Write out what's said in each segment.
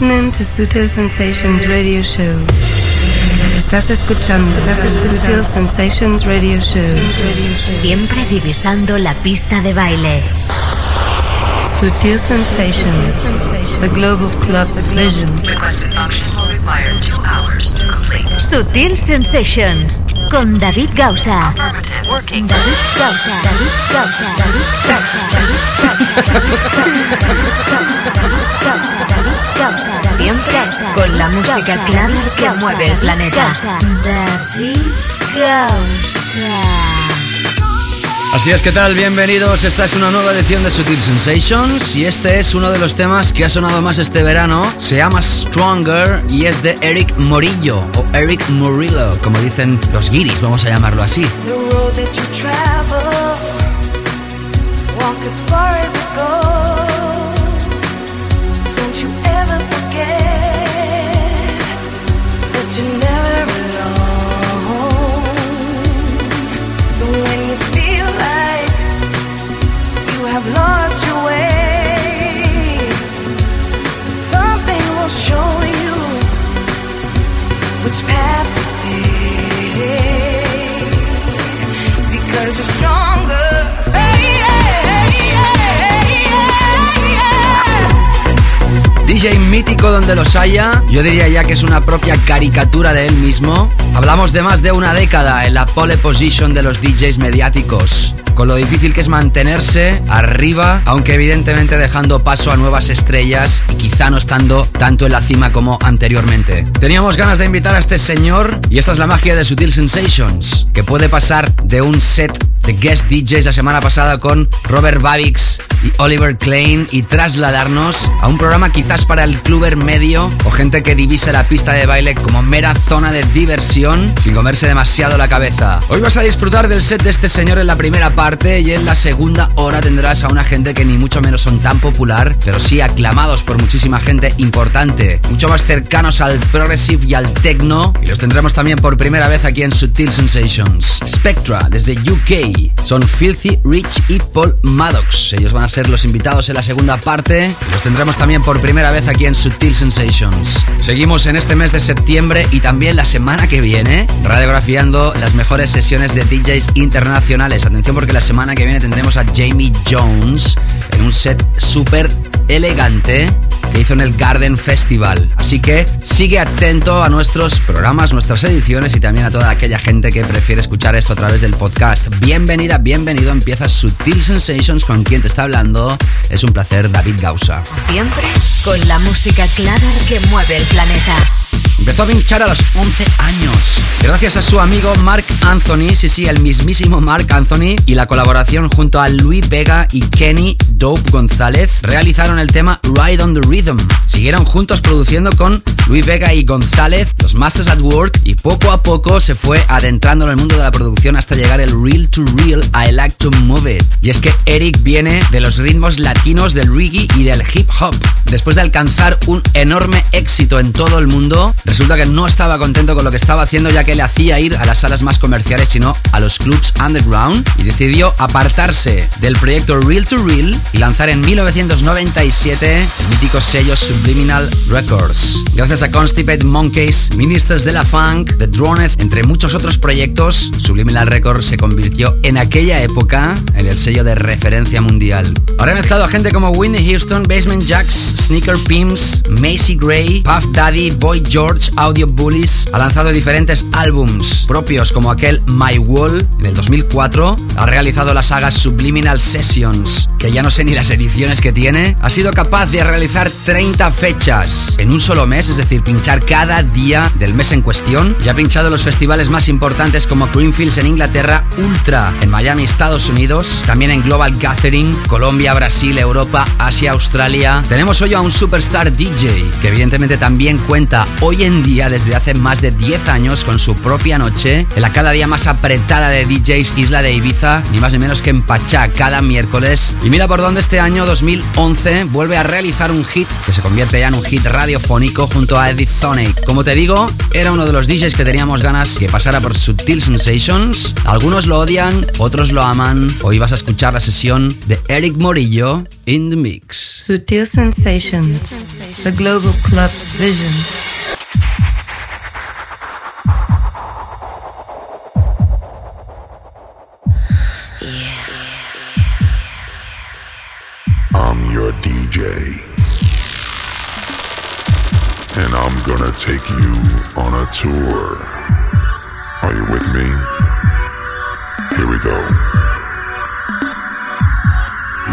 listening to Sutil Sensations Radio Show. Estás escuchando Sutil Sensations Radio Show. Siempre divisando la pista de baile. Sutil Sensations, the global club vision. Sutil Sensations con David Gausa. David Gausa. Siempre con la música clara que mueve el planeta. David Gausa. Así es, ¿qué tal? Bienvenidos, esta es una nueva edición de Sutil Sensations y este es uno de los temas que ha sonado más este verano. Se llama Stronger y es de Erick Morillo, o Erick Morillo, como dicen los guiris, vamos a llamarlo así. Lost your way, something will show you which path to take, because you're stronger. DJ mítico donde los haya, yo diría ya que es una propia caricatura de él mismo. Hablamos de más de una década en la pole position de los DJs mediáticos, con lo difícil que es mantenerse arriba, aunque evidentemente dejando paso a nuevas estrellas y quizá no estando tanto en la cima como anteriormente. Teníamos ganas de invitar a este señor y esta es la magia de Sutil Sensations, que puede pasar de un set de guest DJs la semana pasada con Robert Babix y Oliver Klein y trasladarnos a un programa quizás para el clubber medio o gente que divisa la pista de baile como mera zona de diversión sin comerse demasiado la cabeza. Hoy vas a disfrutar del set de este señor en la primera parte y en la segunda hora tendrás a una gente que ni mucho menos son tan popular, pero sí aclamados por muchísima gente importante, mucho más cercanos al progressive y al techno, y los tendremos también por primera vez aquí en Sutil Sensations. Spectra desde UK son Filthy Rich y Paul Maddox, ellos van a ser los invitados en la segunda parte y los tendremos también por primera vez aquí en Sutil Sensations. Seguimos en este mes de septiembre y también la semana que viene radiografiando las mejores sesiones de DJs internacionales. Atención, porque la semana que viene tendremos a Jamie Jones en un set súper elegante que hizo en el Garden Festival. Así que sigue atento a nuestros programas, nuestras ediciones y también a toda aquella gente que prefiere escuchar esto a través del podcast. Bienvenida, bienvenido, empieza Sutil Sensations con quien te está hablando. Es un placer, David Gausa. Siempre con la música clara que mueve el planeta. Empezó a pinchar a los 11 años, gracias a su amigo Mark Anthony, sí, el mismísimo Mark Anthony, y la colaboración junto a Luis Vega y Kenny Dope González realizaron el tema Ride on the Rhythm. Siguieron juntos produciendo con Luis Vega y González, los Masters at Work, y poco a poco se fue adentrando en el mundo de la producción hasta llegar el Reel to Reel, I Like to Move It. Y es que Eric viene de los ritmos latinos del reggae y del hip hop. Después de alcanzar un enorme éxito en todo el mundo, resulta que no estaba contento con lo que estaba haciendo, ya que le hacía ir a las salas más comerciales sino a los clubs underground, y decidió apartarse del proyecto Reel to Reel y lanzar en 1997 el mítico sello Subliminal Records. Gracias a Constipated Monkeys, Ministers de la Funk, The Drones, entre muchos otros proyectos, Subliminal Records se convirtió en aquella época en el sello de referencia mundial. Ahora he mezclado a gente como Whitney Houston, Basement Jaxx, Sneaker Pimps, Macy Gray, Puff Daddy, Boy George, Audio Bullies. Ha lanzado diferentes álbums propios como aquel My Wall en el 2004. Ha realizado la saga Subliminal Sessions, que ya no sé ni las ediciones que tiene. Ha sido capaz de realizar 30 fechas en un solo mes, es decir, pinchar cada día del mes en cuestión. Y ha pinchado los festivales más importantes como Greenfields en Inglaterra, Ultra en Miami, Estados Unidos, también en Global Gathering, Colombia, Brasil, Europa, Asia, Australia. Tenemos hoy a un superstar DJ que evidentemente también cuenta hoy en día, desde hace más de 10 años, con su propia noche en la cada día más apretada de DJs isla de Ibiza, ni más ni menos que en Pachá cada miércoles. Y mira por dónde este año 2011 vuelve a realizar un hit que se convierte ya en un hit radiofónico junto a Edith Sonic. Como te digo, era uno de los DJs que teníamos ganas que pasara por Sutil Sensations. Algunos lo odian, otros lo aman. Hoy vas a escuchar la sesión de Erick Morillo in the mix. Sutil Sensations. the global club vision. I'm your DJ, and I'm gonna take you on a tour. Are you with me? Here we go.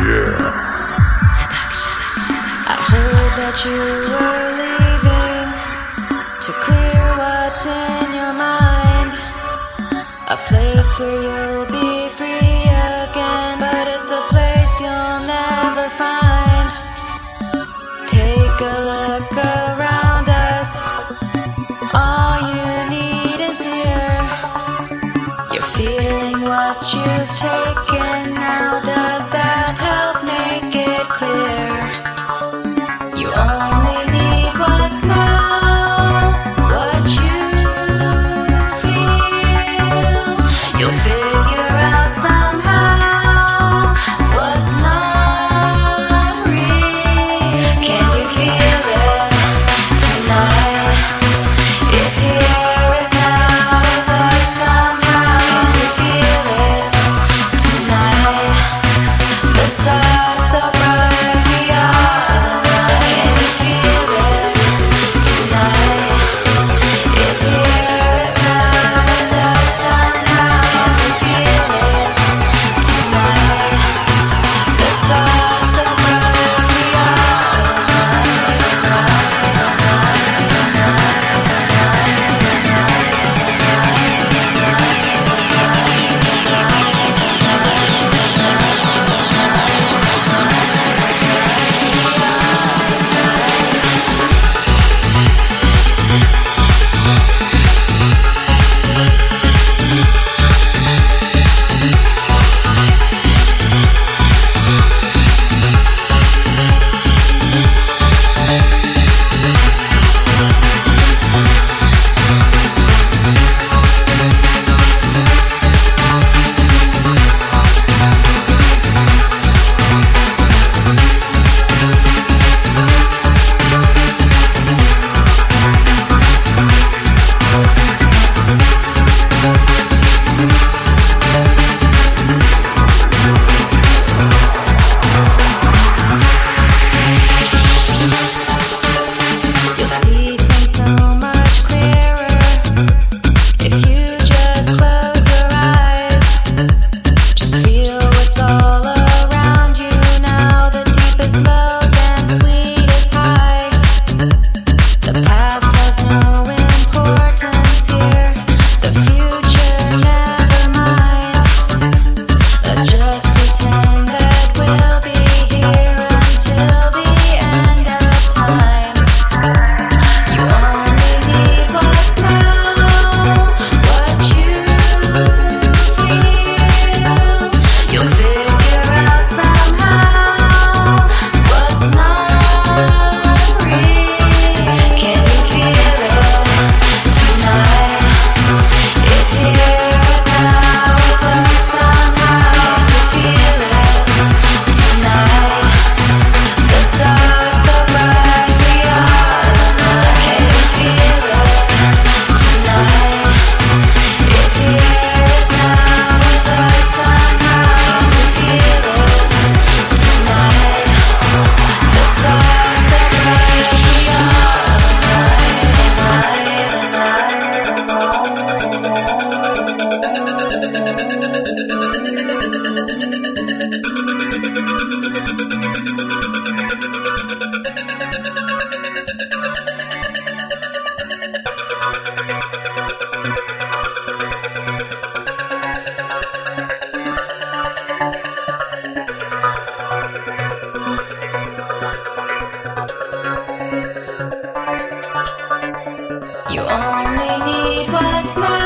Yeah. That you were leaving to clear what's in your mind, a place where you'll be free again, but it's a place you'll never find. Take a look around us, all you need is here. You're feeling what you've taken now, does that help make it clear? Stars.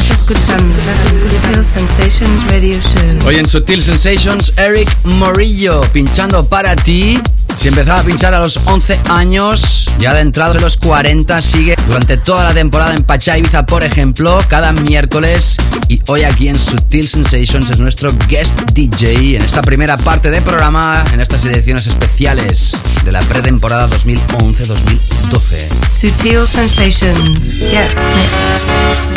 Estás escuchando Sutil Sensations Radio Show. Hoy en Sutil Sensations, Erick Morillo pinchando para ti. Si empezaba a pinchar a los 11 años, ya de entrada de los 40, sigue durante toda la temporada en Pachá, Ibiza, por ejemplo, cada miércoles. Y hoy aquí en Sutil Sensations es nuestro guest DJ en esta primera parte de programa, en estas ediciones especiales de la pretemporada 2011-2012. Sutil Sensations, guest mix.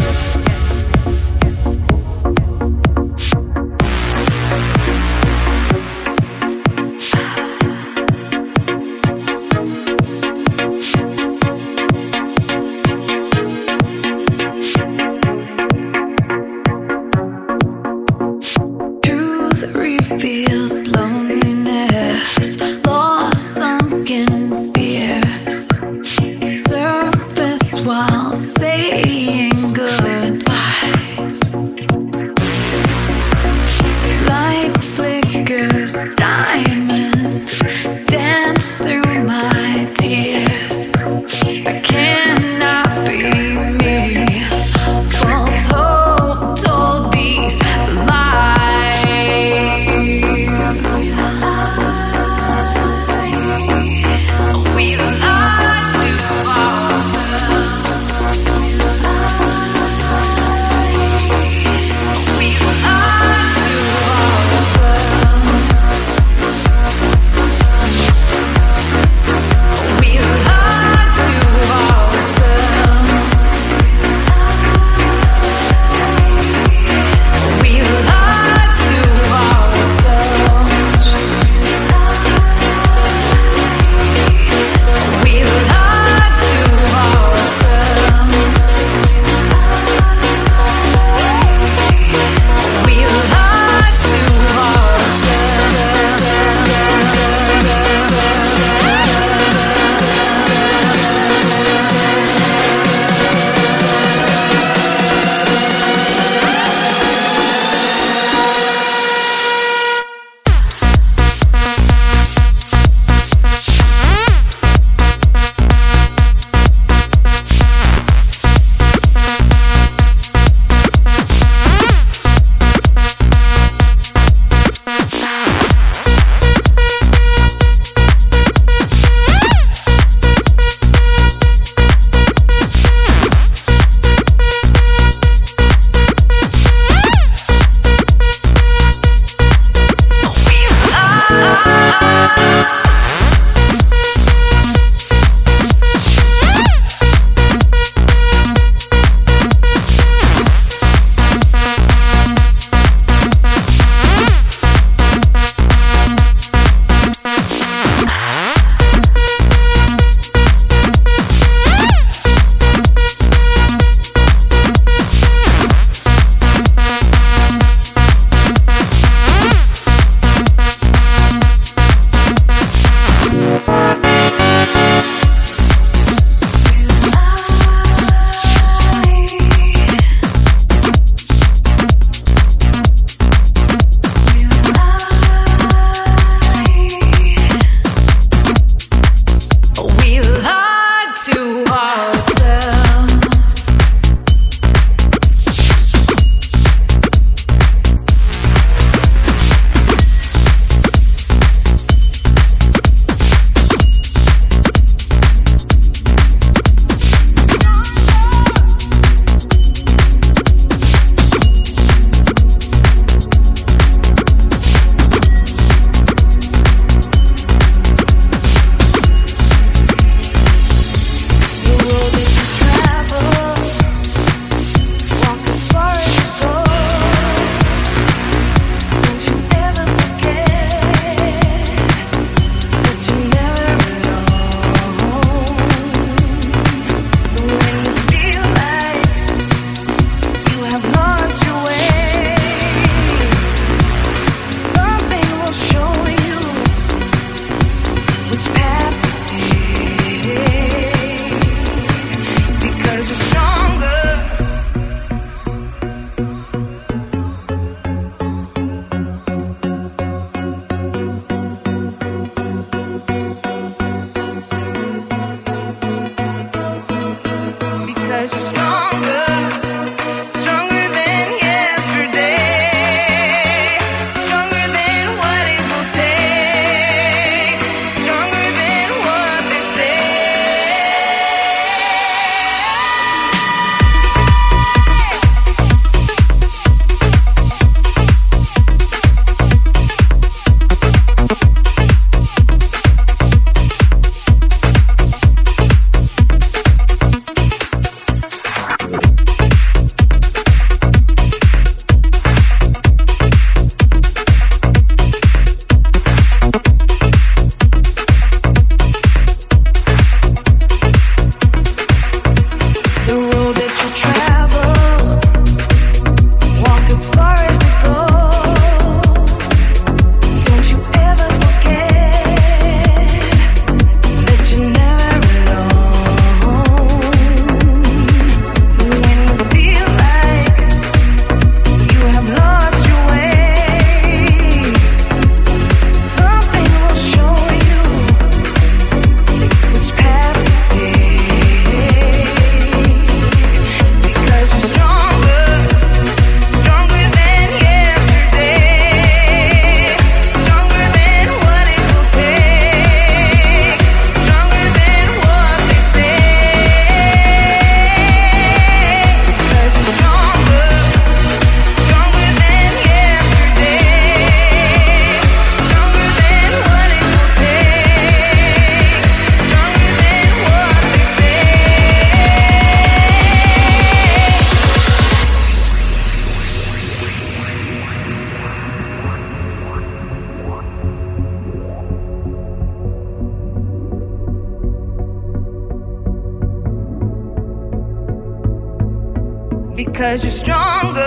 because you're stronger,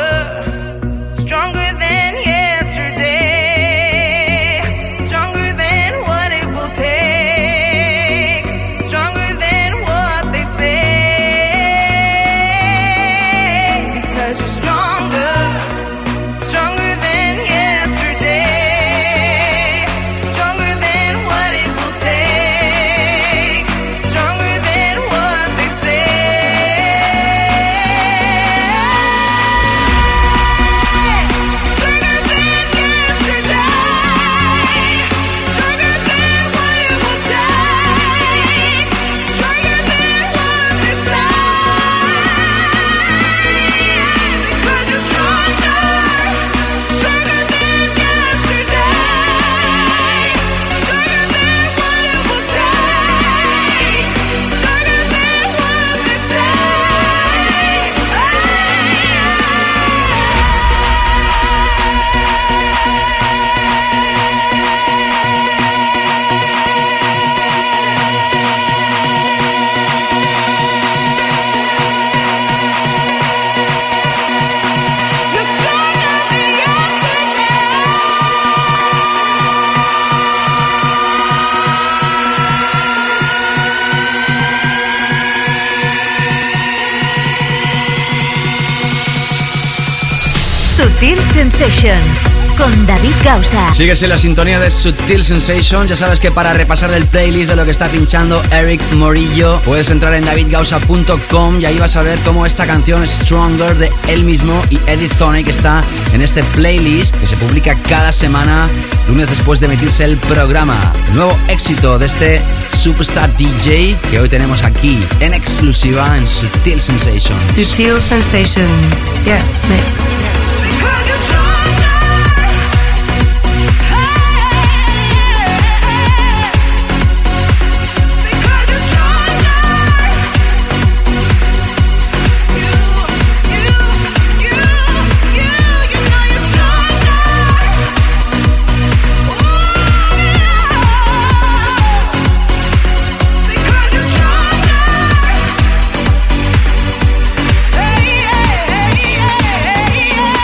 stronger than yesterday, stronger than what it will take, stronger than what they say, because you're stronger, stronger than yesterday, stronger than what it will take, stronger than what they say, stronger than yesterday, stronger than what it will take, stronger than what they say, because you're stronger, stronger than yesterday, stronger than what it will take, stronger than what they say, you're stronger than yesterday. Sutil Sensations con David Gausa. Sigues en la sintonía de Sutil Sensations. Ya sabes que para repasar el playlist de lo que está pinchando Erick Morillo, puedes entrar en davidgausa.com y ahí vas a ver cómo esta canción Stronger de él mismo y Eddie Thone, que está en este playlist que se publica cada semana, lunes después de emitirse el programa. Nuevo éxito de este superstar DJ que hoy tenemos aquí en exclusiva en Sutil Sensations. Sutil Sensations, yes, mix. Because you're stronger, because you're stronger. You know you're stronger. Oh yeah, because you're stronger. Hey yeah, hey yeah, hey yeah.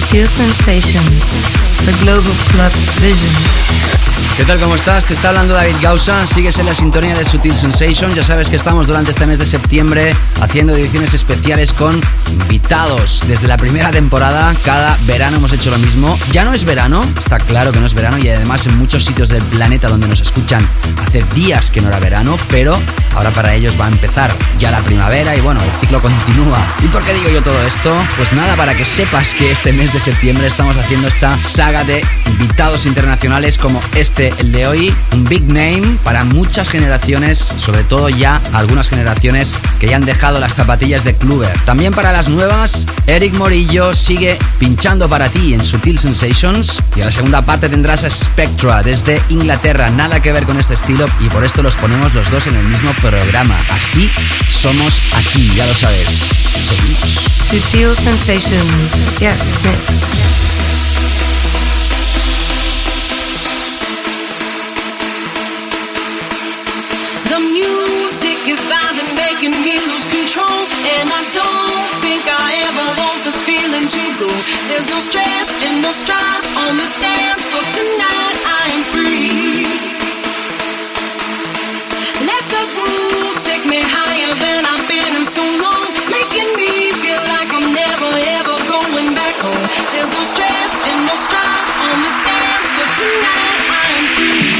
Sutil Sensations, The Global Club Vision. ¿Qué tal? ¿Cómo estás? Te está hablando David Gausa, sigues en la sintonía de Sutil Sensations. Ya sabes que estamos durante este mes de septiembre haciendo ediciones especiales con invitados. Desde la primera temporada, cada verano hemos hecho lo mismo. Ya no es verano, está claro que no es verano, y además en muchos sitios del planeta donde nos escuchan hace días que no era verano, pero ahora para ellos va a empezar ya la primavera y bueno, el ciclo continúa. ¿Y por qué digo yo todo esto? Pues nada, para que sepas que este mes de septiembre estamos haciendo esta saga de invitados internacionales como el de hoy, un big name para muchas generaciones, sobre todo ya algunas generaciones que ya han dejado las zapatillas de Kluber. También para las nuevas, Erick Morillo sigue pinchando para ti en Sutil Sensations, y en la segunda parte tendrás a Spectra desde Inglaterra, nada que ver con este estilo, y por esto los ponemos los dos en el mismo programa. Así somos aquí, ya lo sabes. Seguimos. Sutil Sensations, yes. It's finally making me lose control, and I don't think I ever want this feeling to go. There's no stress and no strife on this dance floor tonight. I am free. Let the groove take me higher than I've been in so long, making me feel like I'm never ever going back home. There's no stress and no strife on this dance floor tonight. I am free.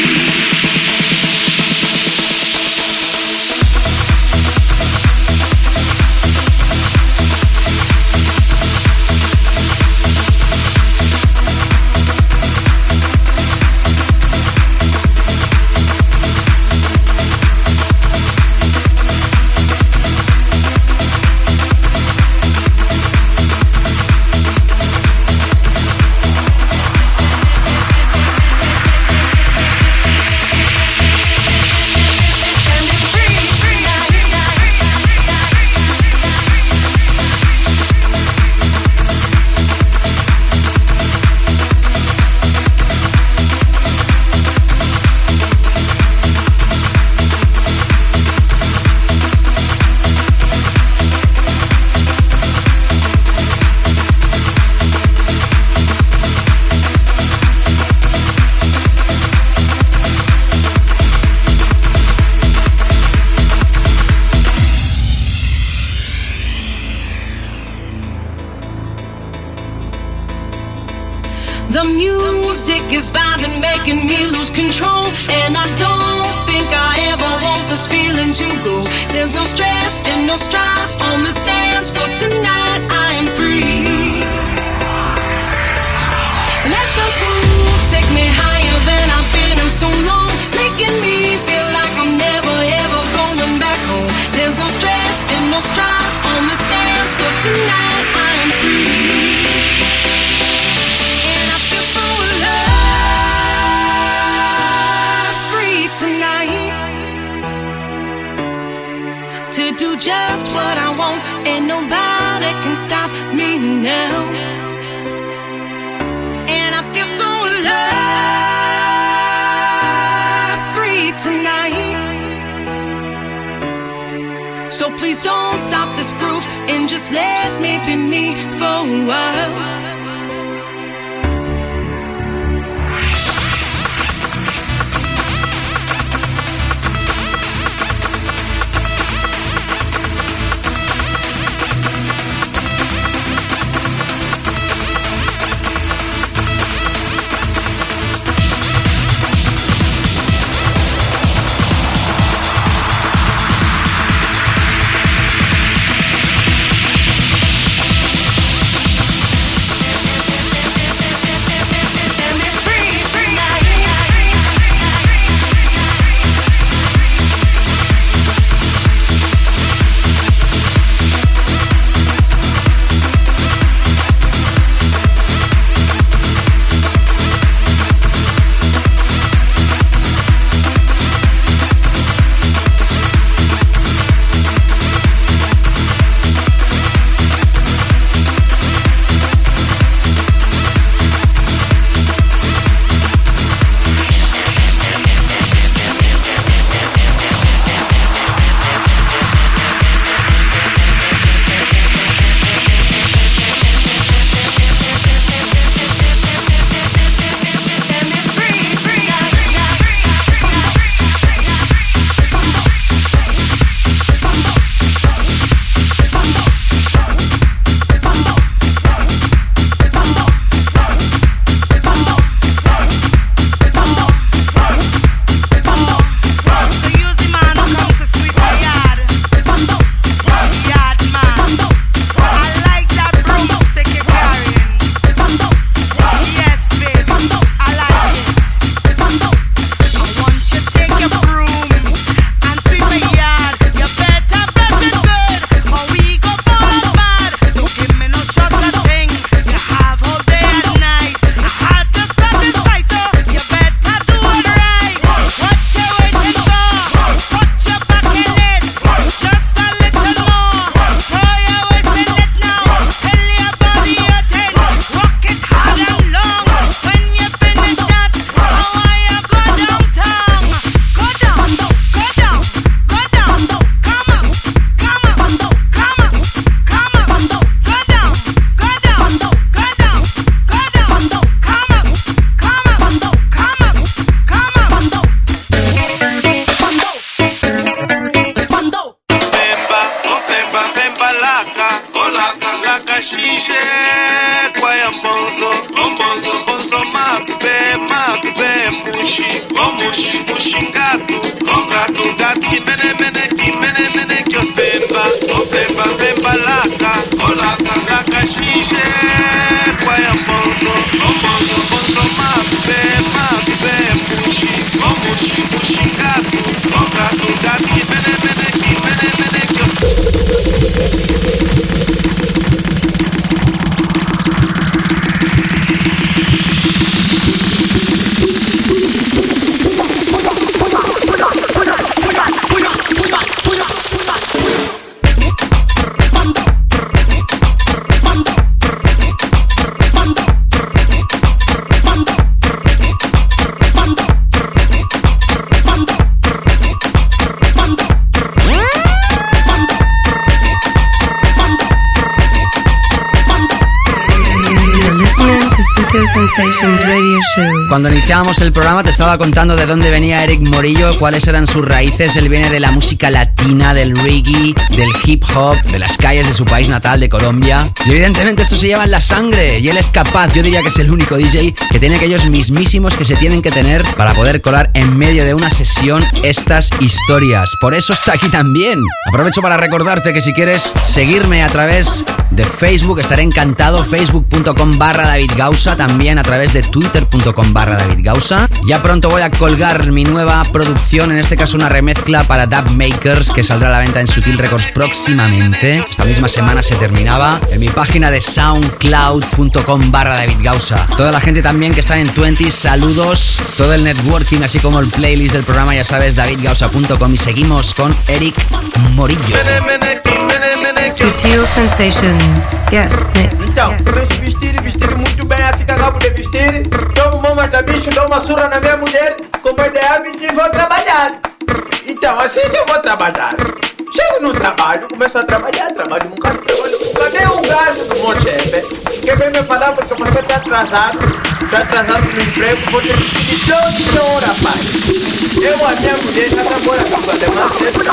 Kashize kwaya bonzo, bonzo, bonzo, mabe, mushi, mushi gato, gato, kimene, que opemba, opemba laka, kashize kwaya bonzo, bonzo, bonzo, mabe, mushi gato, gato, kimene, Cuando iniciábamos el programa te estaba contando de dónde venía Erick Morillo, cuáles eran sus raíces. Él viene de la música latina, del reggae, del hip hop, de las calles de su país natal, de Colombia. Y evidentemente esto se lleva en la sangre y él es capaz, yo diría que es el único DJ que tiene aquellos mismísimos que se tienen que tener para poder colar en medio de una sesión estas historias. Por eso está aquí también. Aprovecho para recordarte que si quieres seguirme a través de Facebook, estaré encantado, facebook.com/David Gausa, también a través de twitter.com/David Gausa. Ya pronto voy a colgar mi nueva producción, en este caso una remezcla para Dub Makers, que saldrá a la venta en Sutil Records próximamente. Esta misma semana se terminaba. En mi página de soundcloud.com/David Gausa. Toda la gente también que está en 20, saludos. Todo el networking, así como el playlist del programa, ya sabes, davidgausa.com. Y seguimos con Erick Morillo. Sutil Sensations, yes, mix. Então, durante vestir muito bem, assim que acabo de vestir. Dou uma mão da bicho, dou uma surra na minha mulher. Como é de e vou trabalhar. Então, assim que eu vou trabalhar. Chego no trabalho, começo a trabalhar, trabalho um bocado, trabalho um bocado. Cadê o gajo do meu chefe? Quer vem me falar porque você tá atrasado no emprego, vou ter que pedir 12 senhora, rapaz. Eu, a minha mulher, já tá agora, tá fazendo uma cesta.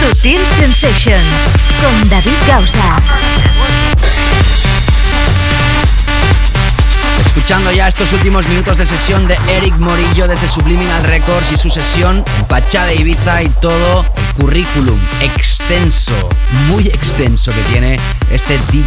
Sutil Sensations con David Gausa. Escuchando ya estos últimos minutos de sesión de Erick Morillo desde Subliminal Records y su sesión en Pachá de Ibiza y todo el currículum extenso, muy extenso que tiene este DJ.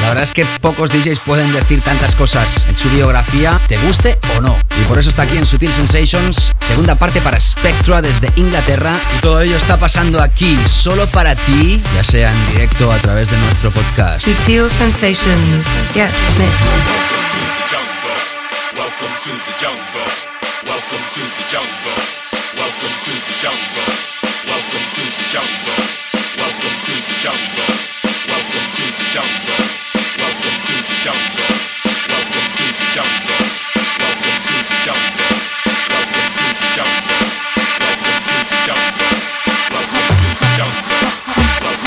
La verdad es que pocos DJs pueden decir tantas cosas en su biografía, te guste o no. Y por eso está aquí en Sutil Sensations, segunda parte para Spectra desde Inglaterra. Y todo ello está pasando aquí, solo para ti, ya sea en directo o a través de nuestro podcast. Sutil Sensations, yes, welcome to the jungle, welcome to the jungle, welcome to the jungle, welcome to the jungle, welcome to the jungle, welcome to the jungle, welcome to the jungle, welcome to the jungle, welcome to the jungle, welcome to the jungle, welcome to the jungle, welcome to the jungle, welcome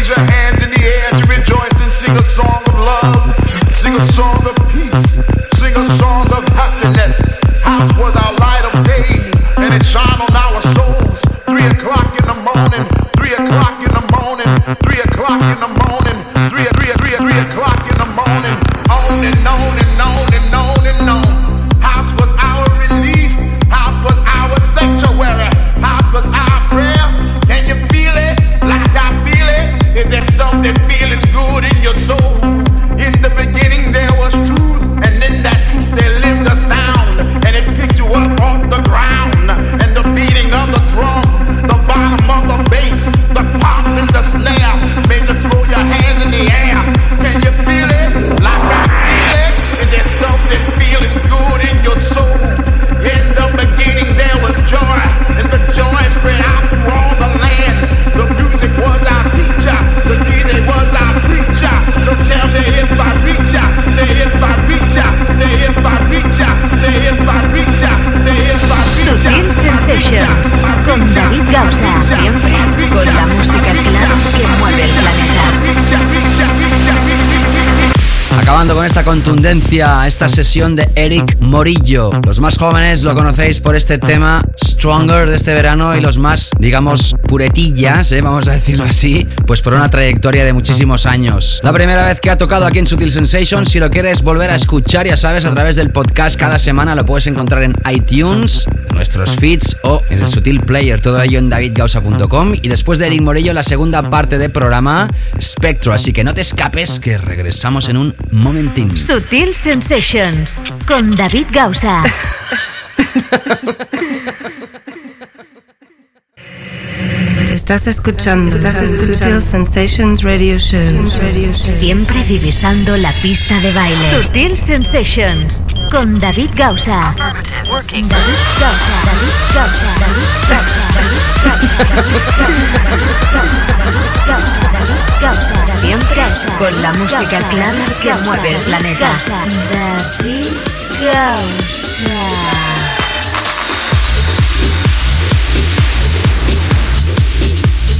raise your hands in the air to rejoice and sing a song of love. Sing a song of peace. Sing a song of happiness. House was our light of day, and it shone on our souls. 3 o'clock in the morning. 3 o'clock in the morning. 3 o'clock in the morning. Three o'clock in the morning. On and on and on and on and on. House was our release. House was our sanctuary. House was our prayer. Can you feel it? Like I feel it? Is there something feeling good in your soul? In the beginning there was truth, and in that truth there lived a sound, and it picked you up off the ground. And the beating of the drum, the bottom of the bass, the pop and the snare made you throw your hands in the air. Can you feel it? Like I feel it? Is there something feeling good in your soul? In the beginning there was joy, and the joy spread out through all the land. The music was our teacher, the DJ was our preacher. So tell me if I reach ya, say if I reach ya, say if I reach ya, say if I reach ya, say if I reach ya. Sutil Sensations con David Gausa, siempre con la música clara que mueve el planeta. Acabando con esta contundencia, esta sesión de Erick Morillo. Los más jóvenes lo conocéis por este tema Stronger de este verano, y los más, digamos, puretillas, vamos a decirlo así, pues por una trayectoria de muchísimos años. La primera vez que ha tocado aquí en Sutil Sensations. Si lo quieres volver a escuchar, ya sabes, a través del podcast cada semana lo puedes encontrar en iTunes, en nuestros feeds o en el Sutil Player, todo ello en davidgausa.com. Y después de Erick Morillo, la segunda parte del programa Spectra, así que no te escapes, que regresamos en un momentín. Sutil Sensations con David Gausa. Estás escuchando Sutil Sensations Radio Show. Siempre divisando la pista de baile. Sutil Sensations con David Gausa. David Gausa. Siempre con la música clara que mueve el planeta. David Gausa.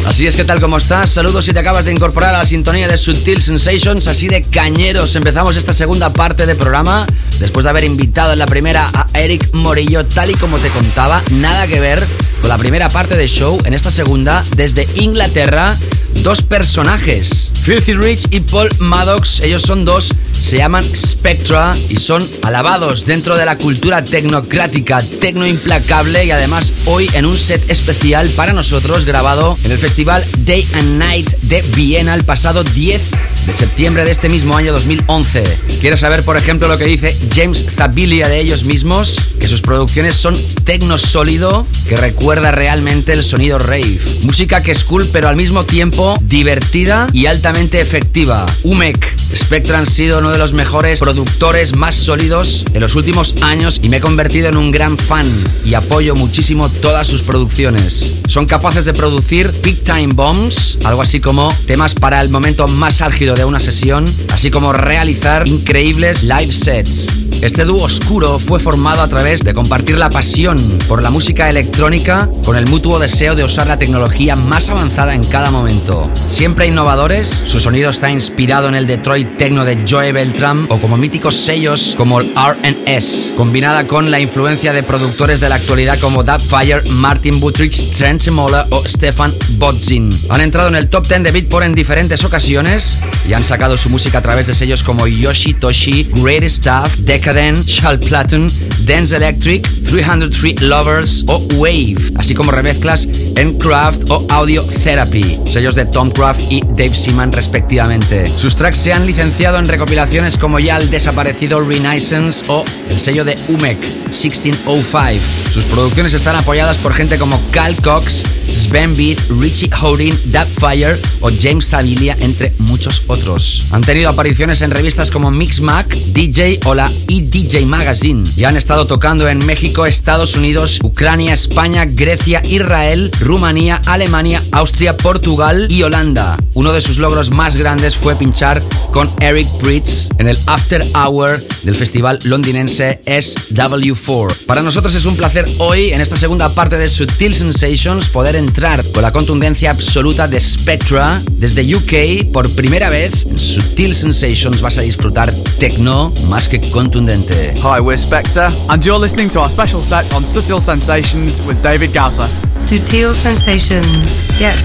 Así es que tal como estás, saludos si te acabas de incorporar a la sintonía de Sutil Sensations, así de cañeros. Empezamos esta segunda parte del programa después de haber invitado en la primera a Erick Morillo, tal y como te contaba, nada que ver con la primera parte de show. En esta segunda, desde Inglaterra, dos personajes, Filthy Rich y Paul Maddox. Ellos son dos, se llaman Spectra y son alabados dentro de la cultura tecnocrática, tecno implacable, y además hoy en un set especial para nosotros grabado en el festival Day and Night de Viena el pasado 10 de septiembre de este mismo año 2011. ¿Quieres saber, por ejemplo, lo que dice James Zabiela de ellos mismos? Que sus producciones son tecno sólido que recuerda realmente el sonido rave. Música que es cool pero al mismo tiempo divertida y altamente efectiva. Umek, Spectra han sido uno de los mejores productores más sólidos en los últimos años y me he convertido en un gran fan y apoyo muchísimo todas sus producciones. Son capaces de producir big time bombs, algo así como temas para el momento más álgido de una sesión, así como realizar increíbles live sets. Este dúo oscuro fue formado a través de compartir la pasión por la música electrónica con el mutuo deseo de usar la tecnología más avanzada en cada momento. Siempre innovadores, su sonido está inspirado en el Detroit techno de Joey Beltram o como míticos sellos como el R&S, combinada con la influencia de productores de la actualidad como Dub Fire, Martin Buttrich, Trentemøller o Stefan Bodzin. Han entrado en el top 10 de Beatport en diferentes ocasiones y han sacado su música a través de sellos como Yoshi Toshi, Great Stuff, Decadance Schallplatten, Dance Electric, 303 Lovers o Wave, así como remezclas en Craft o Audio Therapy, sellos de Tom Craft y Dave Seaman respectivamente. Sus tracks se han licenciado en recopilaciones como ya el desaparecido Renaissance o el sello de Umek, 1605. Sus producciones están apoyadas por gente como Cal Cox, Sven Väth, Richie Houdin, Dub Fire o James Zabiela, entre muchos otros. Han tenido apariciones en revistas como Mix Mac, DJ o la eDJ Magazine. Y han estado tocando en México, Estados Unidos, Ucrania, España, Grecia, Israel, Rumanía, Alemania, Austria, Portugal y Holanda. Uno de sus logros más grandes fue pinchar con Eric Prydz en el After Hour del festival londinense SW 4. Para nosotros es un placer hoy, en esta segunda parte de Sutil Sensations, poder entrar con la contundencia absoluta de Spectra. Desde UK, por primera vez, en Sutil Sensations vas a disfrutar techno más que contundente. Hi, we're Spectra, and you're listening to our special set on Sutil Sensations with David Gausa. Sutil Sensations, yes.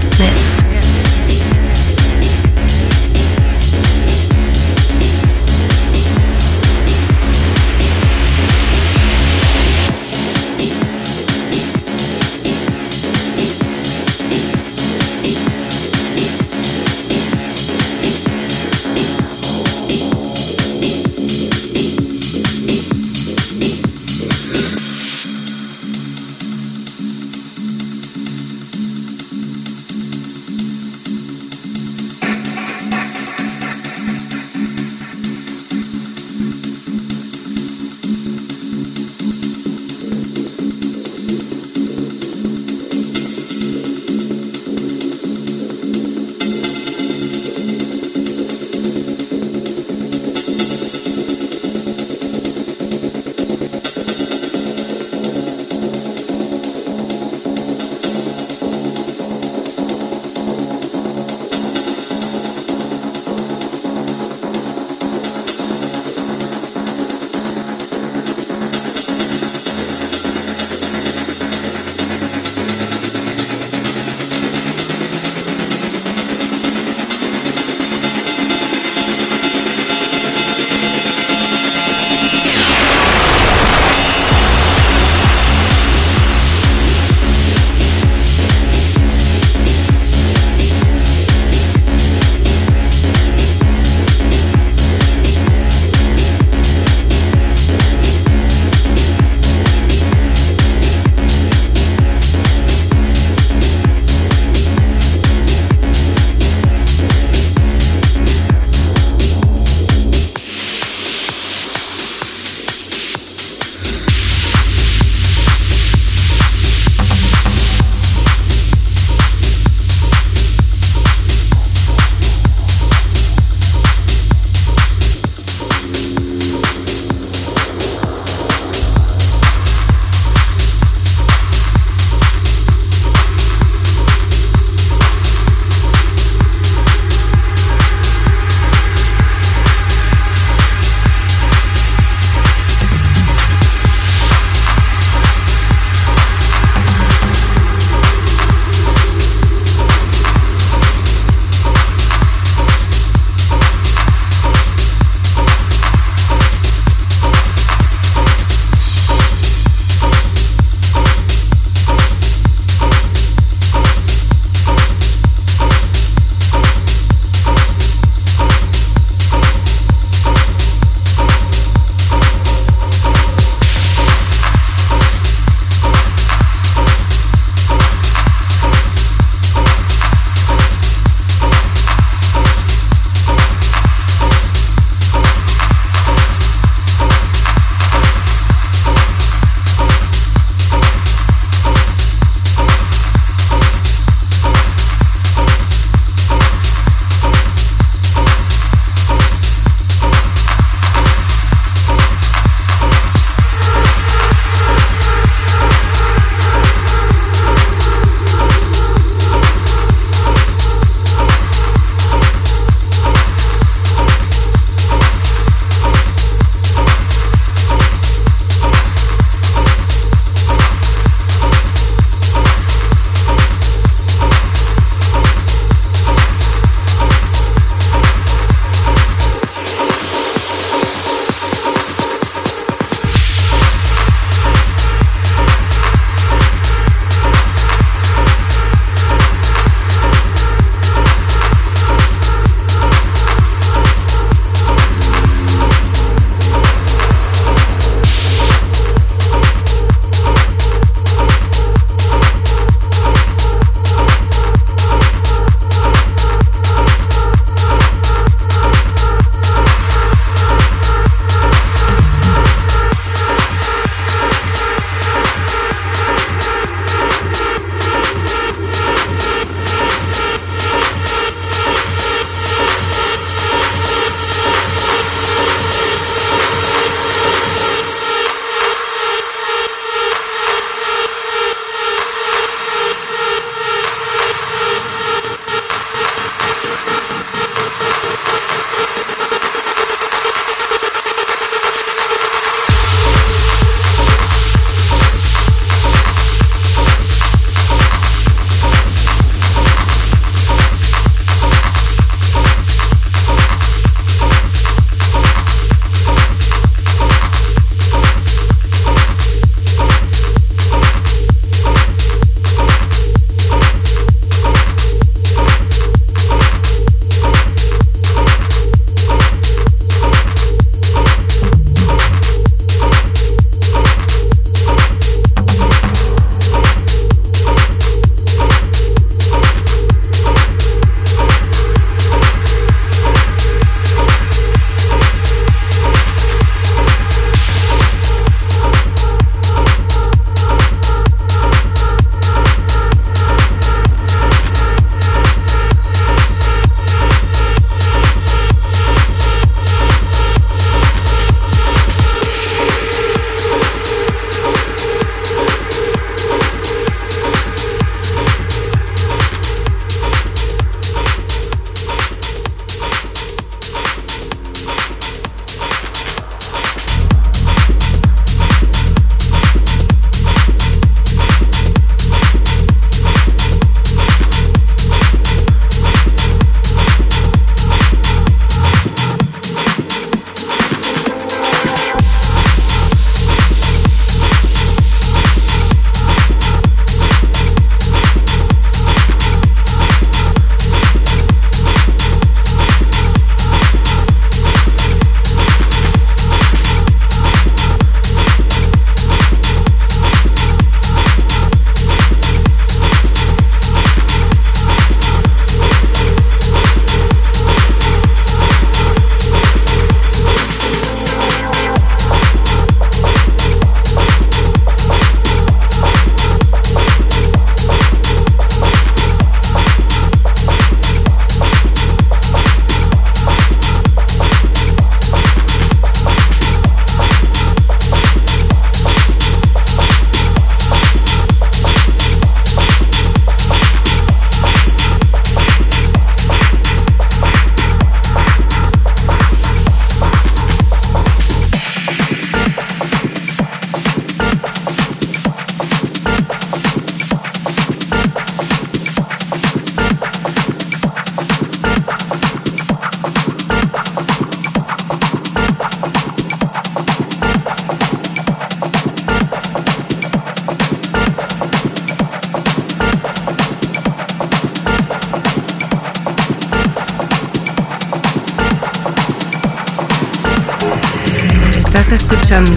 Estás escuchando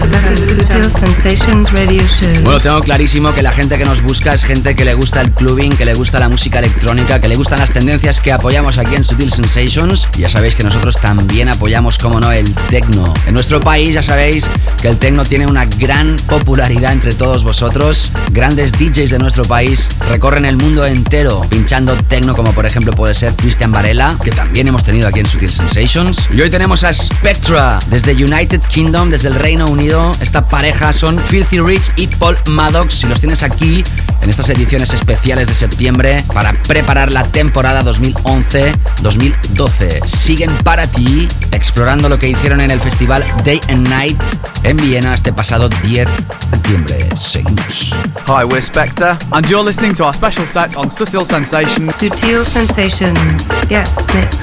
Sensations Radio Show. Bueno, tengo clarísimo que la gente que nos busca es gente que le gusta el clubbing, que le gusta la música electrónica, que le gustan las tendencias que apoyamos aquí en Sutil Sensations. Ya sabéis que nosotros también apoyamos, como no, el techno. En nuestro país ya sabéis que el techno tiene una gran popularidad entre todos vosotros. Grandes DJs de nuestro país recorren el mundo entero pinchando techno, como por ejemplo puede ser Christian Varela, que también hemos tenido aquí en Sutil Sensations. Y hoy tenemos a Spectra desde United Kingdom, desde el Reino Unido. Esta pareja son Filthy Rich y Paul Maddox, y los tienes aquí en estas ediciones especiales de septiembre para preparar la temporada 2011-2012. Siguen para ti explorando lo que hicieron en el festival Day and Night en Viena este pasado 10 de septiembre. Seguimos. Hi, we're Spectre, and you're listening to our special set on Sutil Sensations. Sutil Sensations. Yes, mix.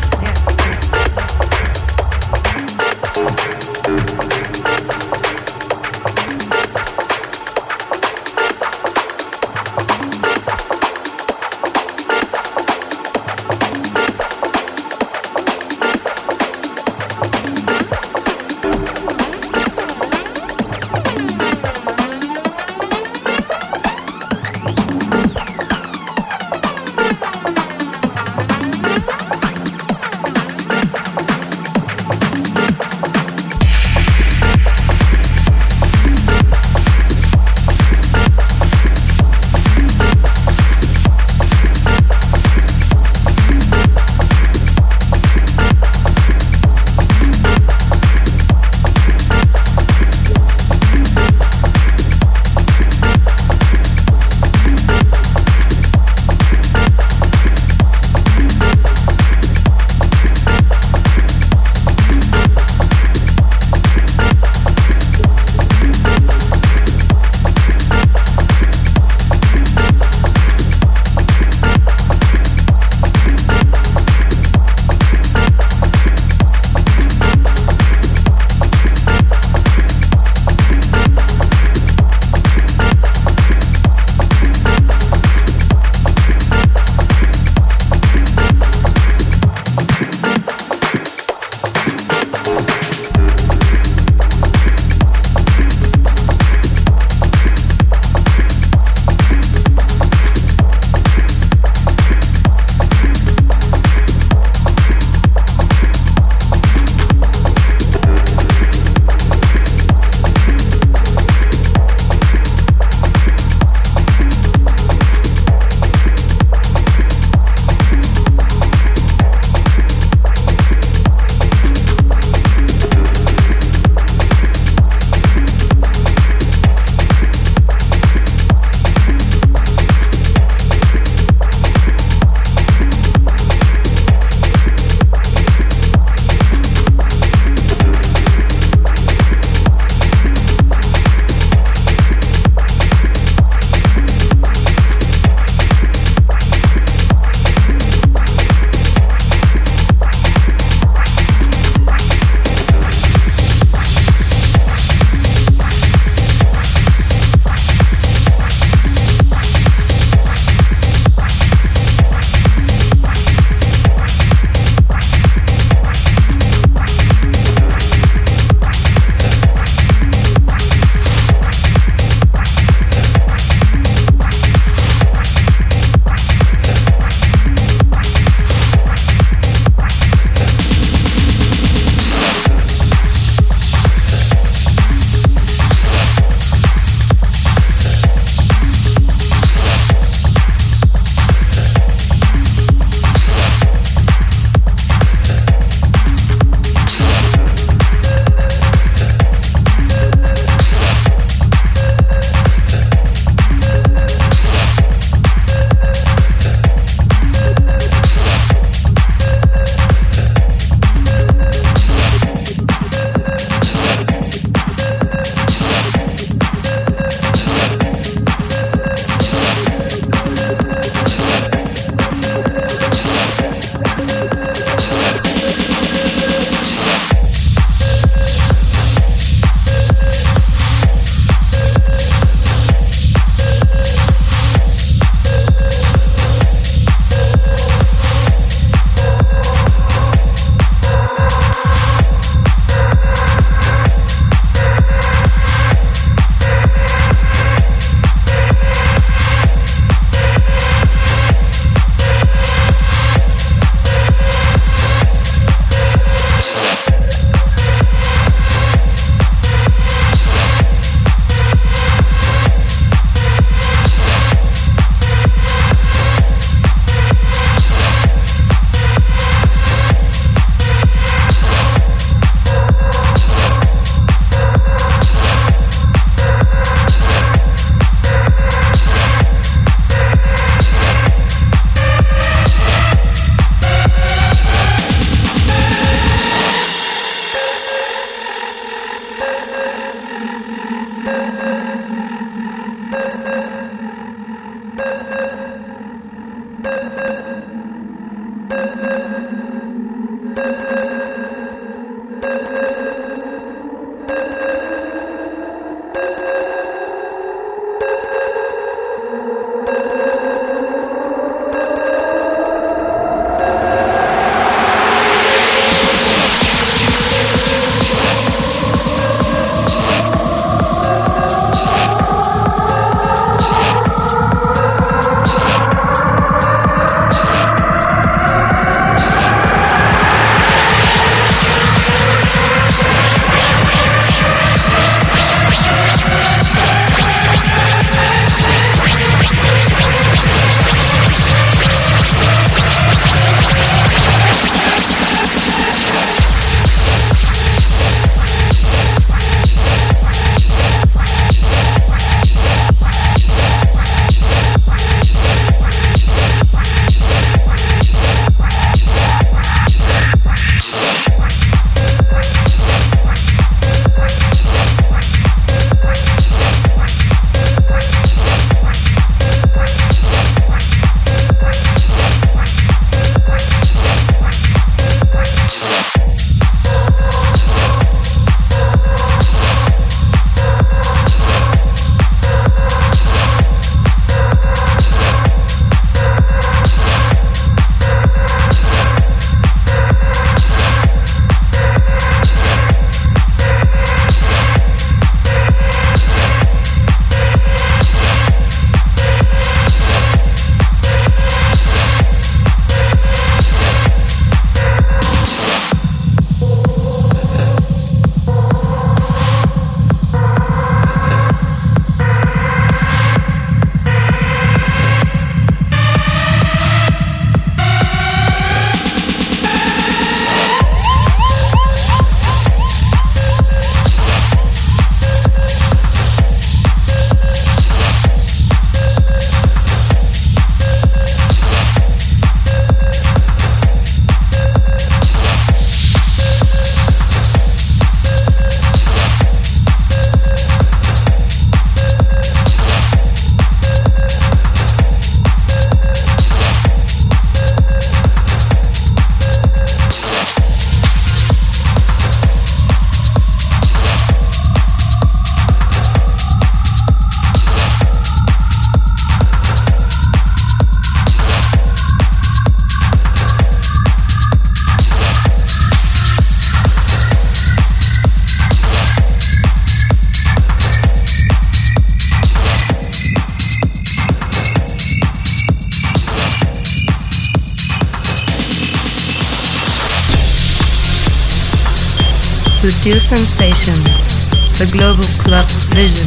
Sutil Sensations, the Global Club Vision.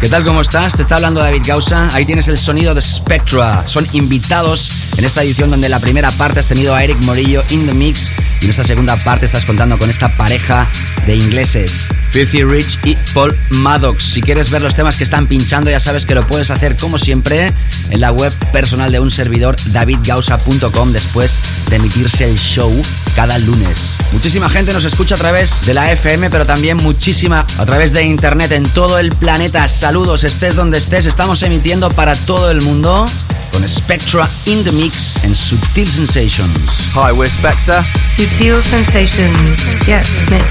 ¿Qué tal? ¿Cómo estás? Te está hablando David Gausa. Ahí tienes el sonido de Spectra. Son invitados en esta edición donde en la primera parte has tenido a Erick Morillo in the mix y en esta segunda parte estás contando con esta pareja de ingleses, Filthy Rich y Paul Maddox. Si quieres ver los temas que están pinchando, ya sabes que lo puedes hacer como siempre en la web personal de un servidor, davidgausa.com, después de emitirse el show cada lunes. Muchísima gente nos escucha a través de la FM, pero también muchísima a través de internet en todo el planeta. Saludos, estés donde estés, estamos emitiendo para todo el mundo con Spectra in the mix en Sutil Sensations. Hi, we're Spectra. Sutil Sensations, yes, mix.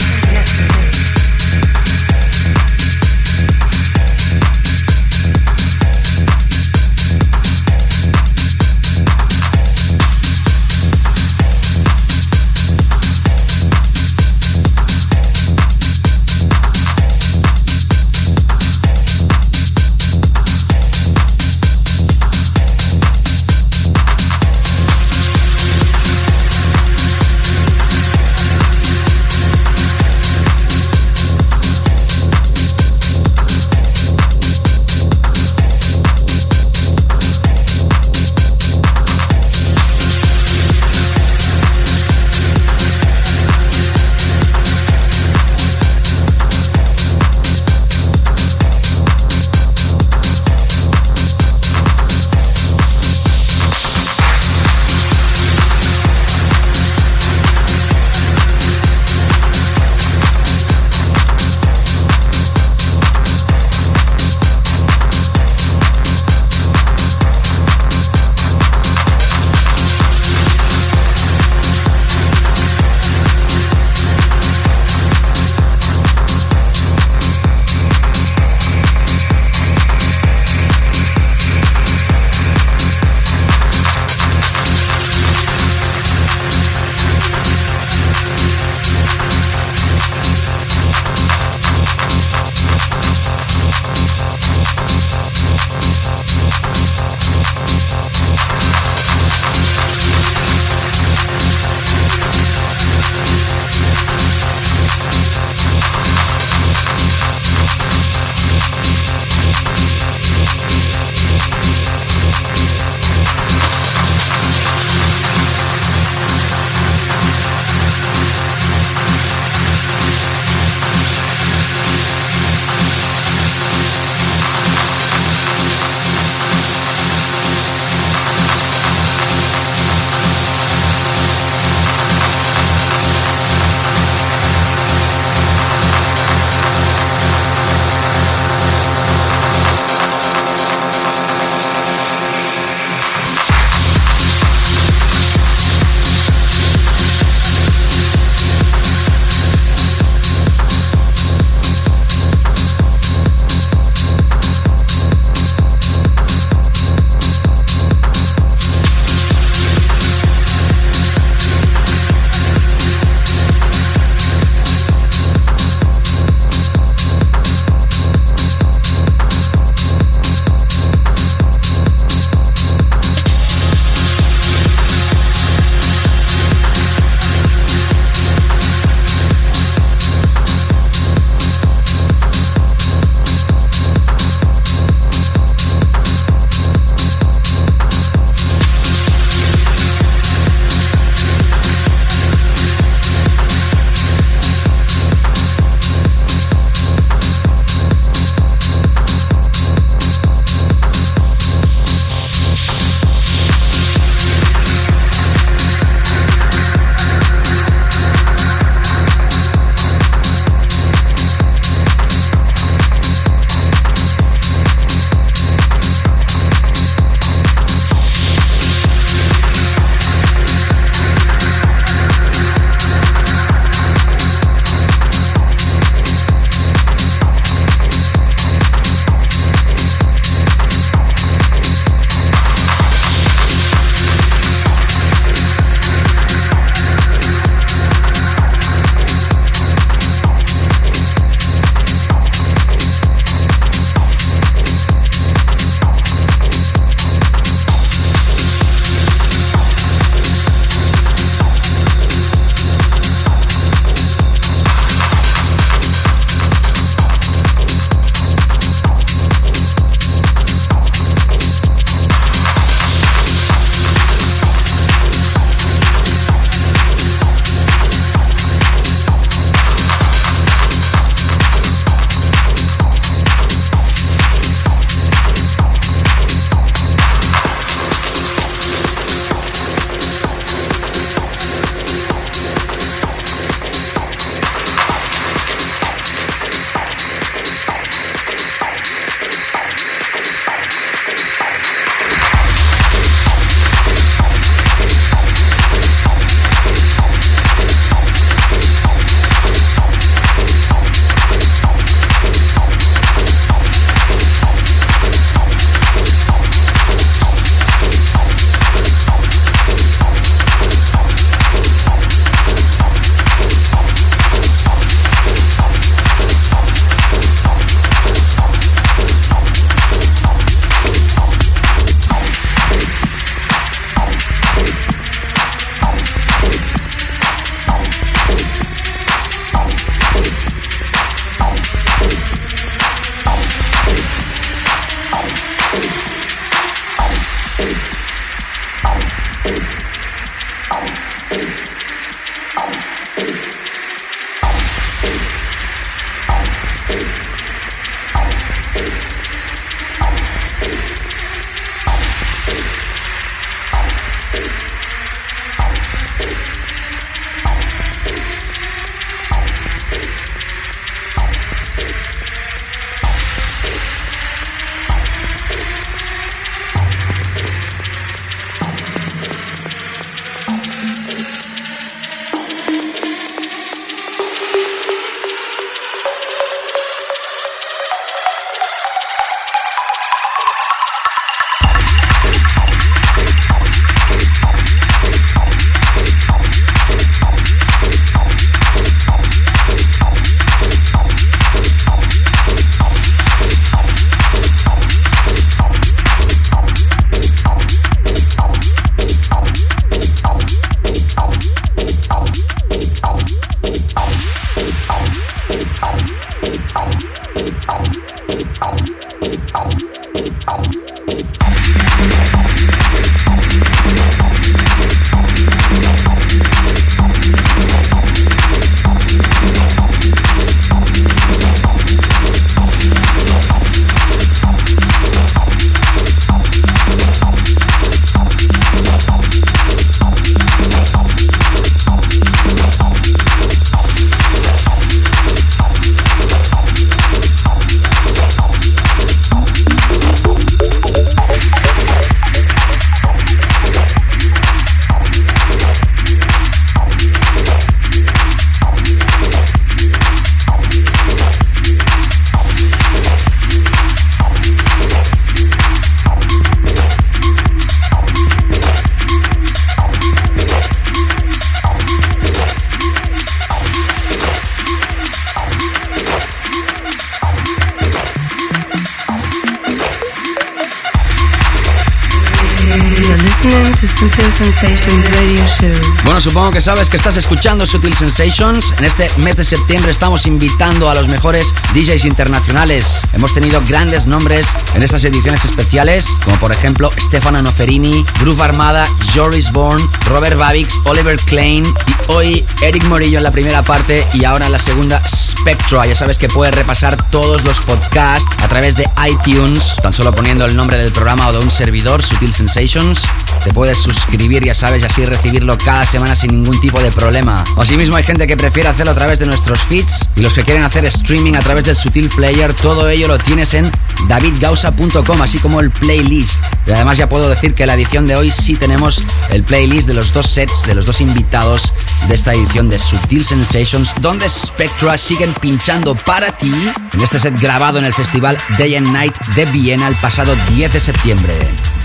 Sutil Sensations Radio Show. Bueno, supongo que sabes que estás escuchando Sutil Sensations. En este mes de septiembre estamos invitando a los mejores DJs internacionales. Hemos tenido grandes nombres en estas ediciones especiales, como por ejemplo Stefano Noferini, Groove Armada, Joris Bourne, Robert Babix, Oliver Klein y hoy Erick Morillo en la primera parte y ahora en la segunda Spectra. Ya sabes que puedes repasar todos los podcasts a través de iTunes, tan solo poniendo el nombre del programa o de un servidor, Sutil Sensations. Te puedes suscribir, ya sabes, y así recibirlo cada semana sin ningún tipo de problema. Asimismo hay gente que prefiere hacerlo a través de nuestros feeds y los que quieren hacer streaming a través del Sutil Player. Todo ello lo tienes en davidgausa.com, así como el playlist. Y además ya puedo decir que la edición de hoy sí tenemos el playlist de los dos sets, de los dos invitados de esta edición de Sutil Sensations, donde Spectra siguen pinchando para ti en este set grabado en el festival Day and Night de Viena el pasado 10 de septiembre.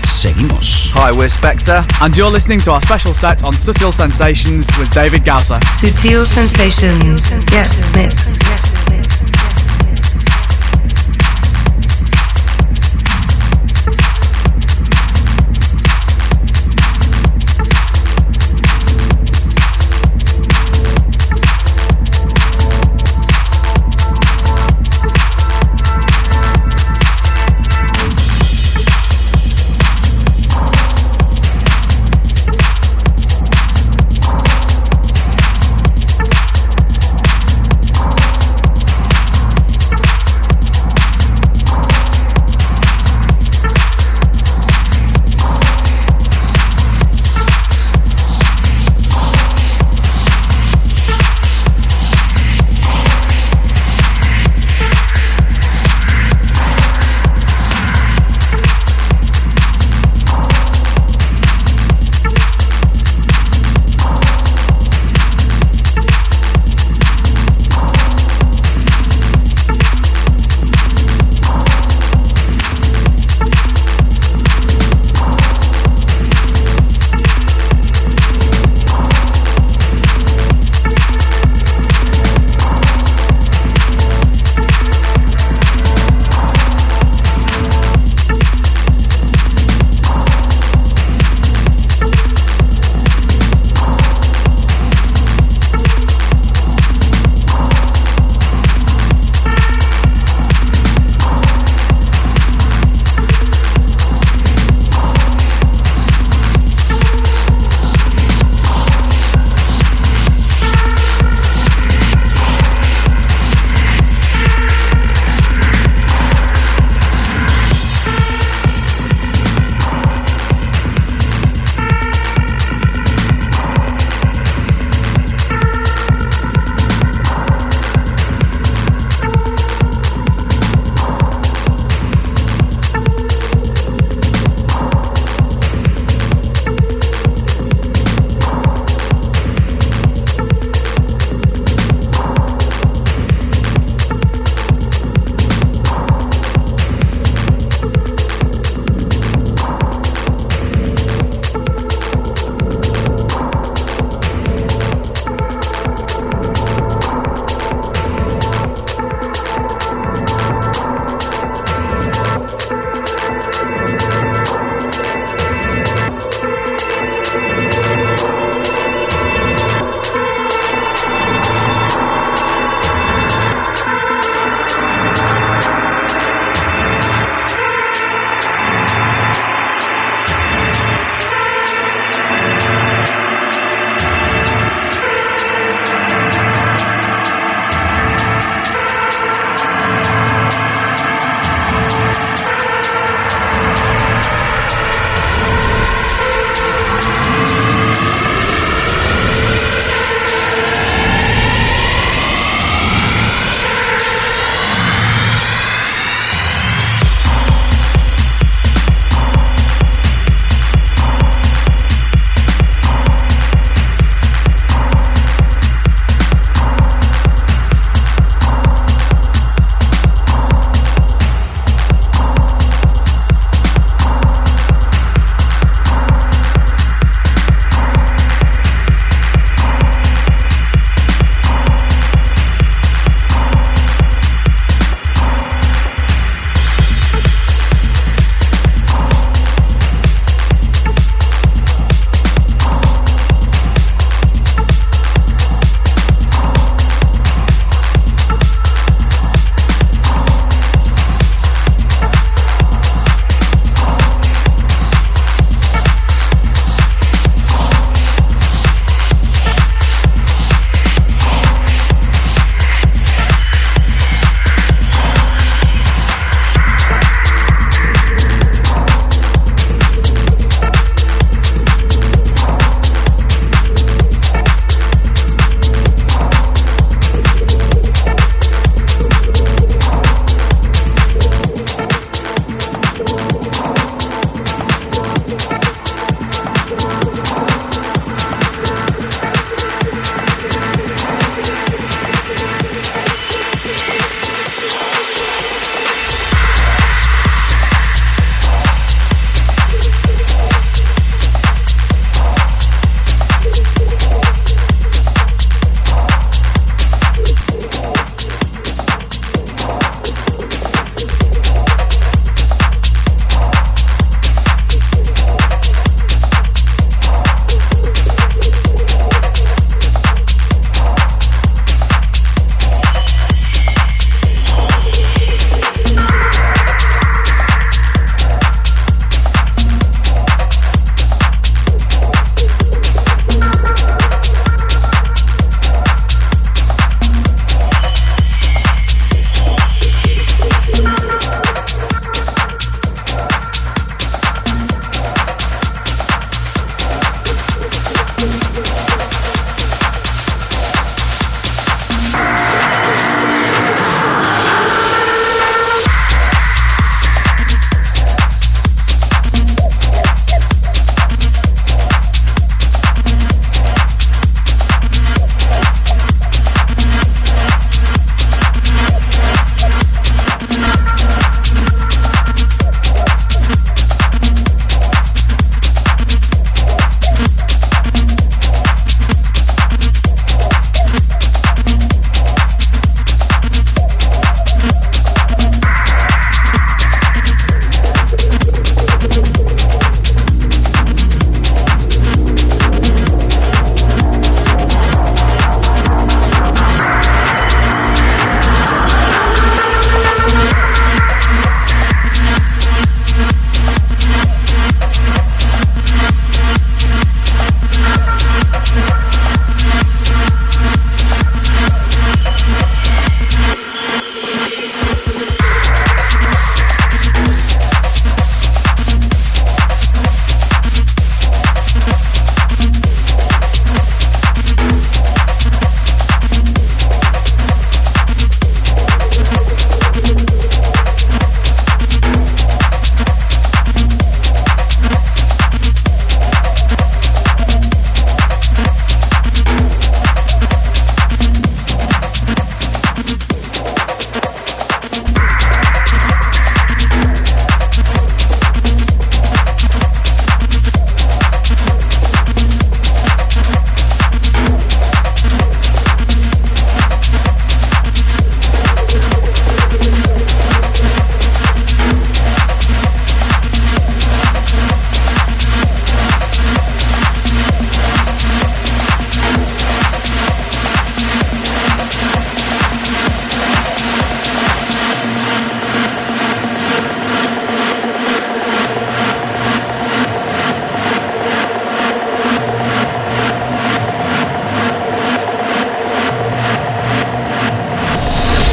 Seguimos. Hi, we're Spectra, and you're listening to our special set on Sutil Sensations with David Gausa. Sutil Sensations, yes, mix.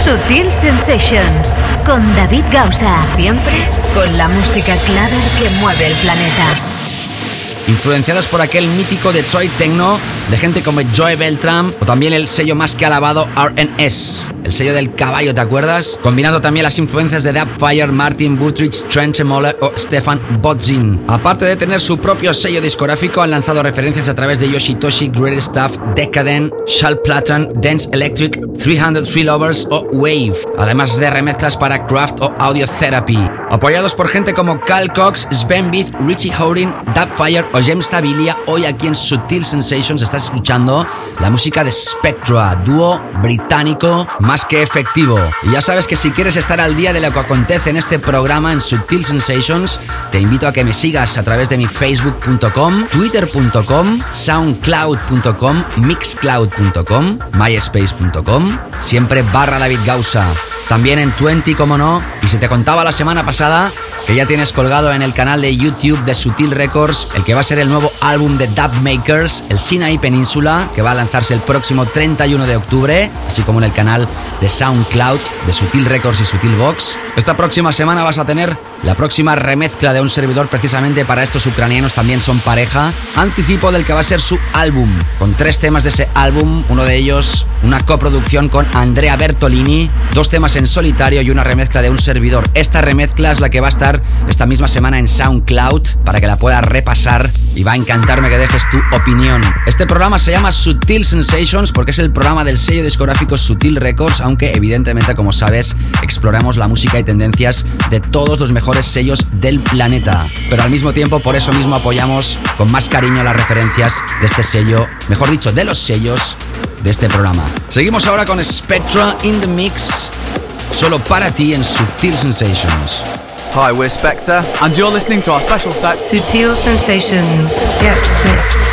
Sutil Sensations con David Gausa, siempre con la música clara que mueve el planeta. Influenciados por aquel mítico Detroit Techno de gente como Joey Beltram o también el sello más que alabado R&S, el sello del caballo, ¿te acuerdas? Combinando también las influencias de Dub Fire, Martin Buttrich, Trentemøller o Stefan Bodzin. Aparte de tener su propio sello discográfico, han lanzado referencias a través de Yoshi Toshi, Great Stuff, Decadance, Schallplatten, Dance Electric, 303 Lovers o Wave, además de remezclas para Craft o Audio Therapy. Apoyados por gente como Cal Cox, Sven Väth, Richie Houdin, Dub Fire o James Zabiela, hoy aquí en Sutil Sensations estás escuchando la música de Spectra, dúo británico más que efectivo. Y ya sabes que si quieres estar al día de lo que acontece en este programa en Sutil Sensations, te invito a que me sigas a través de mi facebook.com, twitter.com, soundcloud.com, mixcloud.com, myspace.com, siempre /David Gausa. También en 20, como no. Y si te contaba la semana pasada que ya tienes colgado en el canal de YouTube de Sutil Records el que va a ser el nuevo álbum de Dub Makers, el Sinai Península, que va a lanzarse el próximo 31 de octubre, así como en el canal de SoundCloud de Sutil Records y Sutil Box. Esta próxima semana vas a tener la próxima remezcla de un servidor precisamente para estos ucranianos, también son pareja, anticipo del que va a ser su álbum, con 3 temas de ese álbum, uno de ellos una coproducción con Andrea Bertolini, 2 temas en solitario y una remezcla de un servidor. Esta remezcla es la que va a estar esta misma semana en SoundCloud para que la puedas repasar y va a encantarme que dejes tu opinión. Este programa se llama Sutil Sensations porque es el programa del sello discográfico Sutil Records, aunque evidentemente, como sabes, exploramos la música y tendencias de todos los mejores sellos del planeta, pero al mismo tiempo por eso mismo apoyamos con más cariño las referencias de este sello, mejor dicho, de los sellos de este programa. Seguimos ahora con Spectra in the Mix, solo para ti en Sutil Sensations. Hi, we're Spectra, and you're listening to our special set, Sutil Sensations. Yes.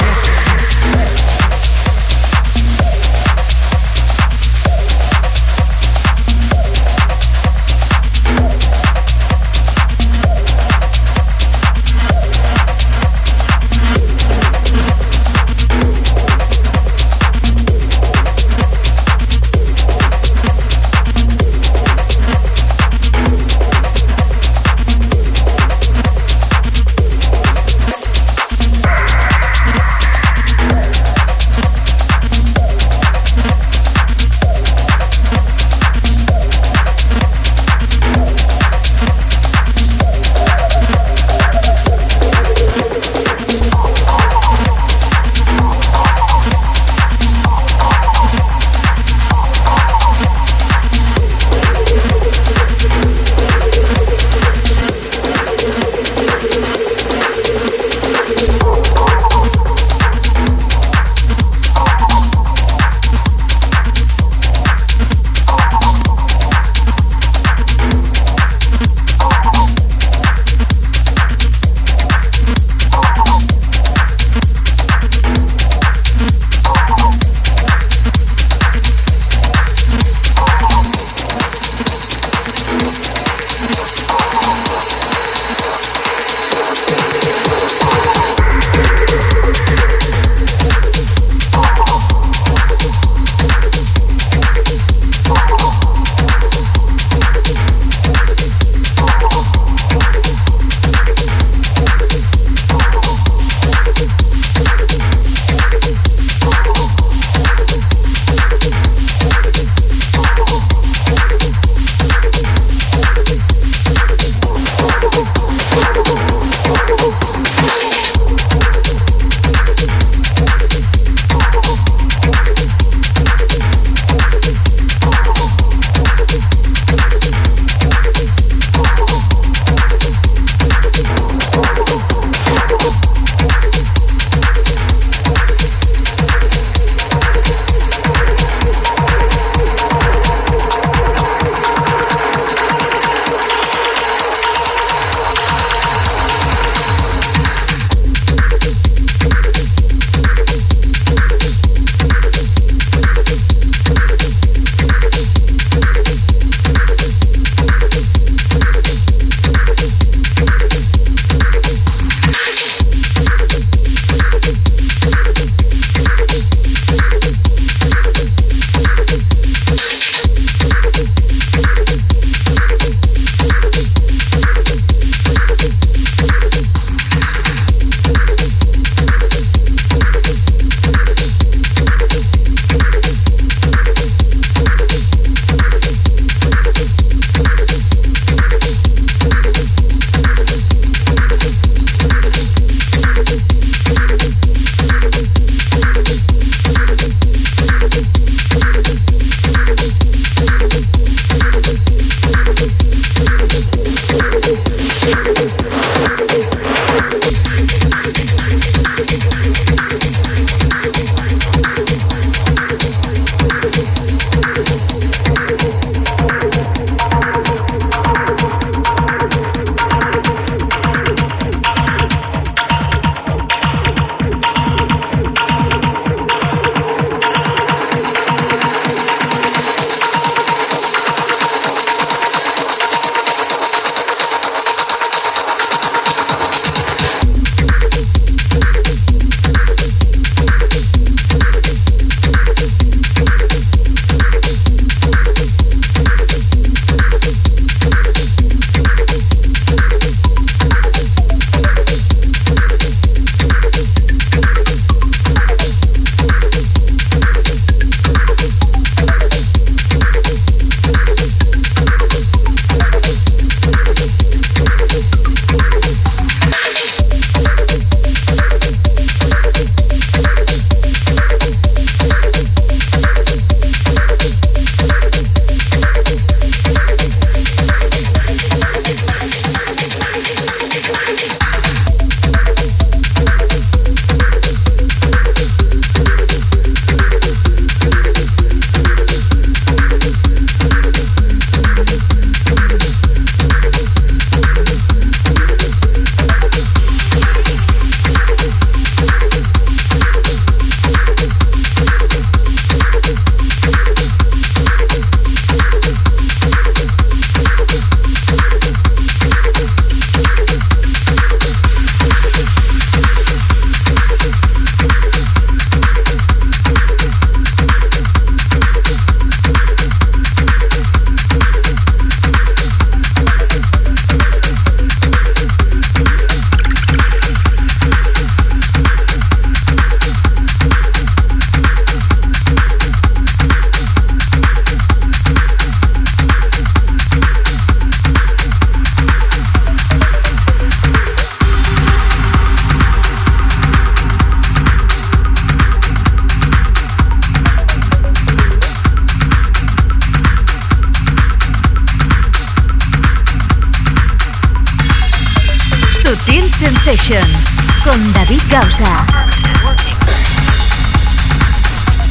Sensations con David Gausa.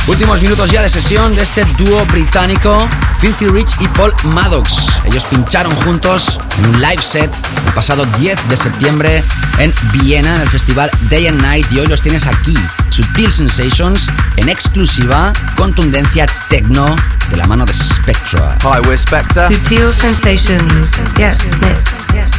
Últimos minutos ya de sesión de este dúo británico Filthy Rich y Paul Maddox. Ellos pincharon juntos en un live set el pasado 10 de septiembre en Viena, en el festival Day and Night, y hoy los tienes aquí, Sutil Sensations, en exclusiva, contundencia techno de la mano de Spectra. Hi, we're Spectra. Sutil Sensations. Yes, yes.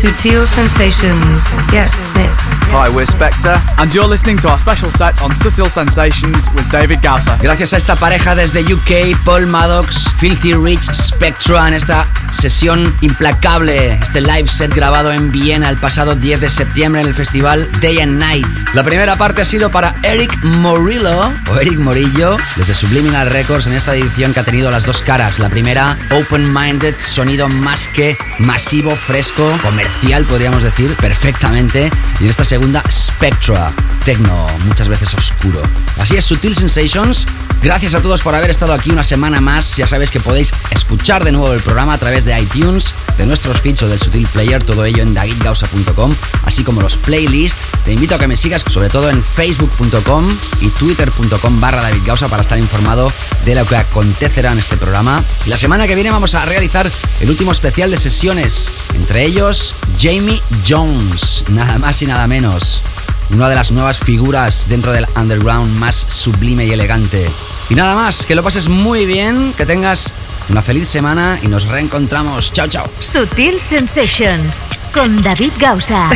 Sutil Sensations guest mix. Hi, we're Spectra. And you're listening to our special set on Sutil Sensations with David Gausa. Gracias a esta pareja desde UK, Paul Maddox, Filthy Rich, Spectra, en esta sesión implacable, este live set grabado en Viena el pasado 10 de septiembre en el festival Day and Night. La primera parte ha sido para Erick Morillo, o Erick Morillo, desde Subliminal Records en esta edición que ha tenido las dos caras. La primera, open-minded, sonido más que masivo, fresco, comercial, podríamos decir, perfectamente. Y en esta segunda, Spectra, techno, muchas veces oscuro. Así es, Sutil Sensations. Gracias a todos por haber estado aquí una semana más. Ya sabéis que podéis escuchar de nuevo el programa a través de iTunes, de nuestros feeds o del Sutil Player, todo ello en davidgausa.com, así como los playlists. Te invito a que me sigas, sobre todo en facebook.com y twitter.com/davidgausa, para estar informado de lo que acontecerá en este programa. Y la semana que viene vamos a realizar el último especial de sesiones, entre ellos Jamie Jones, nada más y nada menos. Una de las nuevas figuras dentro del underground más sublime y elegante. Y nada más, que lo pases muy bien, que tengas una feliz semana y nos reencontramos. Chao, chao. Sutil Sensations con David Gausa.